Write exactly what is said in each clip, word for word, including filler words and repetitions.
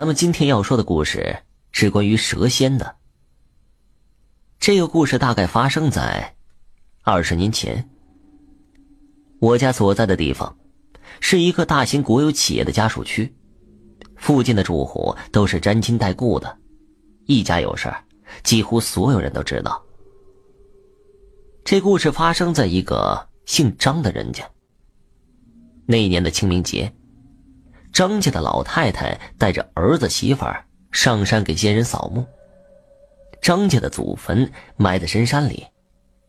那么今天要说的故事是关于蛇仙的。这个故事大概发生在二十年前。我家所在的地方是一个大型国有企业的家属区，附近的住户都是沾亲带故的，一家有事儿，几乎所有人都知道。这故事发生在一个姓张的人家。那一年的清明节，张家的老太太带着儿子媳妇儿上山给先人扫墓。张家的祖坟埋在深山里，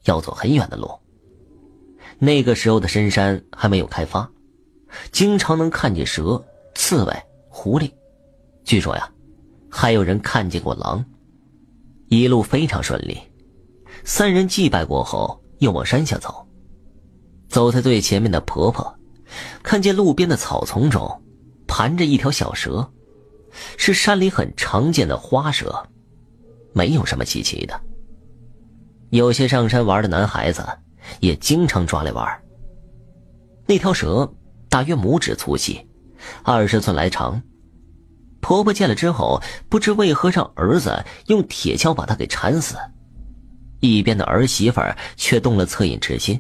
要走很远的路。那个时候的深山还没有开发，经常能看见蛇、刺猬、狐狸，据说呀，还有人看见过狼。一路非常顺利，三人祭拜过后又往山下走。走在最前面的婆婆看见路边的草丛中盘着一条小蛇，是山里很常见的花蛇，没有什么稀奇的。有些上山玩的男孩子也经常抓来玩。那条蛇大约拇指粗细，二十寸来长。婆婆见了之后，不知为何让儿子用铁锹把它给缠死，一边的儿媳妇却动了恻隐之心，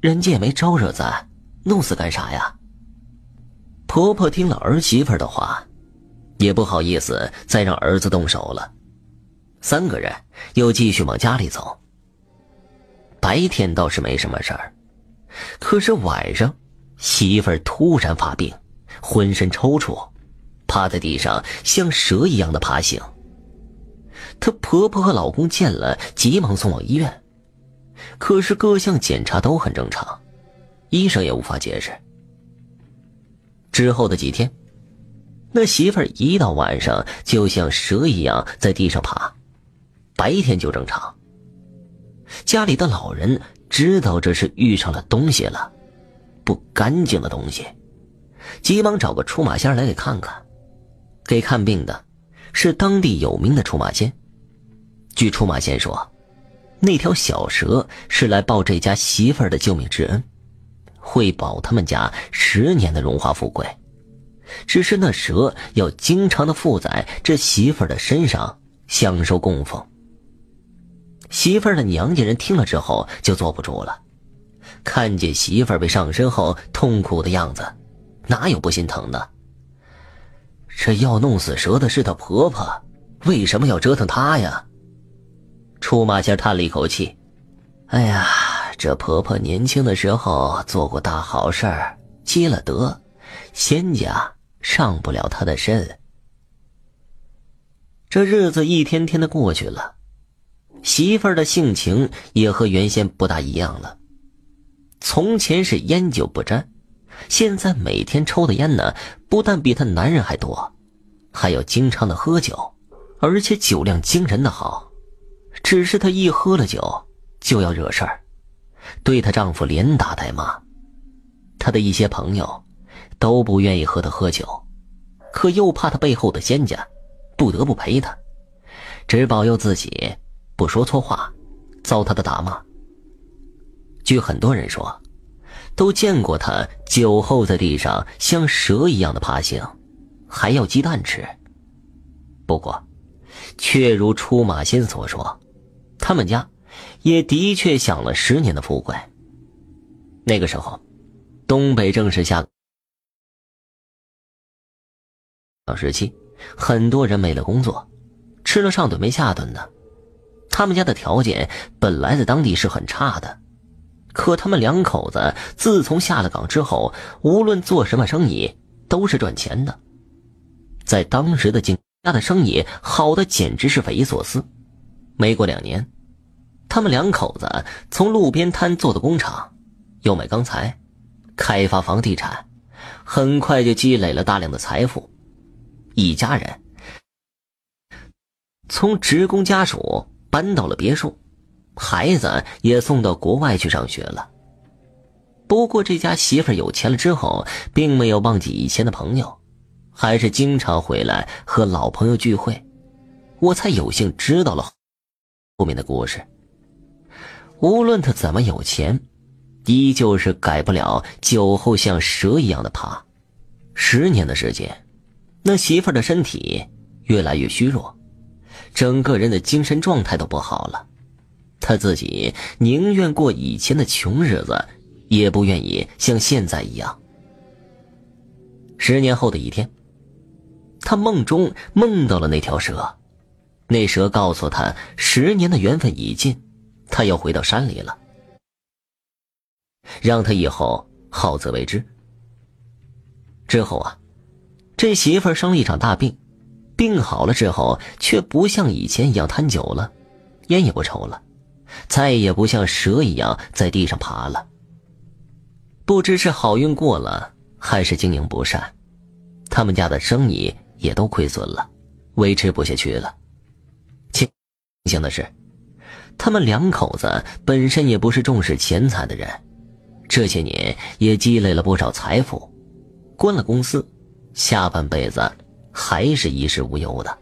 人家也没招惹咱，弄死干啥呀？婆婆听了儿媳妇的话，也不好意思再让儿子动手了。三个人又继续往家里走。白天倒是没什么事儿，可是晚上媳妇突然发病，浑身抽搐，趴在地上像蛇一样的爬行。她婆婆和老公见了急忙送往医院，可是各项检查都很正常，医生也无法解释。之后的几天，那媳妇儿一到晚上就像蛇一样在地上爬，白天就正常。家里的老人知道这是遇上了东西了，不干净的东西，急忙找个出马仙来给看看。给看病的是当地有名的出马仙。据出马仙说，那条小蛇是来报这家媳妇儿的救命之恩，会保他们家十年的荣华富贵，只是那蛇要经常的附在这媳妇儿的身上享受供奉。媳妇儿的娘家人听了之后就坐不住了，看见媳妇儿被上身后痛苦的样子，哪有不心疼的？这要弄死蛇的是她婆婆，为什么要折腾她呀？出马仙叹了一口气，哎呀，这婆婆年轻的时候做过大好事儿，积了德，仙家上不了她的身。这日子一天天的过去了，媳妇儿的性情也和原先不大一样了。从前是烟酒不沾，现在每天抽的烟呢，不但比她男人还多，还有经常的喝酒，而且酒量惊人的好。只是她一喝了酒就要惹事儿，对她丈夫连打带骂。她的一些朋友都不愿意和她喝酒，可又怕她背后的仙家，不得不陪她，只保佑自己不说错话，遭她的打骂。据很多人说，都见过她酒后在地上像蛇一样的爬行，还要鸡蛋吃。不过却如出马仙所说，他们家也的确享了十年的富贵。那个时候东北正是下岗时期，很多人没了工作，吃了上顿没下顿的。他们家的条件本来在当地是很差的，可他们两口子自从下了岗之后，无论做什么生意都是赚钱的。在当时的经家的生意好的简直是匪夷所思。没过两年，他们两口子从路边摊做的工厂，又买钢材，开发房地产，很快就积累了大量的财富。一家人从职工家属搬到了别墅，孩子也送到国外去上学了。不过这家媳妇有钱了之后，并没有忘记以前的朋友，还是经常回来和老朋友聚会。我才有幸知道了后面的故事。无论他怎么有钱，依旧是改不了酒后像蛇一样的爬。十年的时间，那媳妇儿的身体越来越虚弱，整个人的精神状态都不好了。他自己宁愿过以前的穷日子，也不愿意像现在一样。十年后的一天，他梦中梦到了那条蛇，那蛇告诉他，十年的缘分已尽，他要回到山里了，让他以后好自为之。之后啊，这媳妇儿生了一场大病，病好了之后，却不像以前一样贪酒了，烟也不抽了，再也不像蛇一样在地上爬了。不知是好运过了，还是经营不善，他们家的生意也都亏损了，维持不下去了。庆幸的是，他们两口子本身也不是重视钱财的人，这些年也积累了不少财富，关了公司，下半辈子还是衣食无忧的。